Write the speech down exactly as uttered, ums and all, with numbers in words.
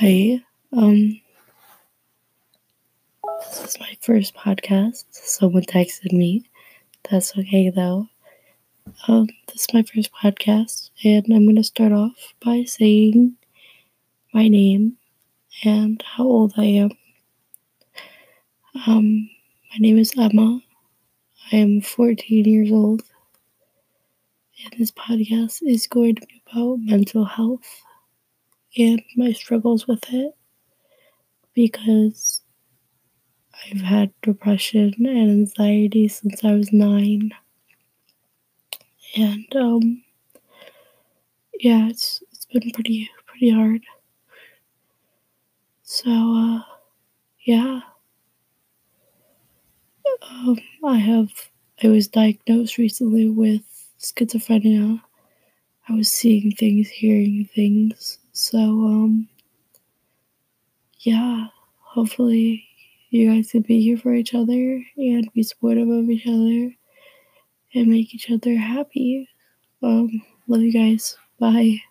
Hi, um, this is my first podcast. Someone texted me. That's okay, though. Um, this is my first podcast, and I'm going to start off by saying my name and how old I am. Um, my name is Emma. I am fourteen years old, and this podcast is going to be about mental health and my struggles with it, because I've had depression and anxiety since I was nine. And, um, yeah, it's it's been pretty, pretty hard. So, uh, yeah. Um, I have, I was diagnosed recently with schizophrenia. I was seeing things, hearing things. So, um, yeah, hopefully you guys can be here for each other and be supportive of each other and make each other happy. Um, love you guys. Bye.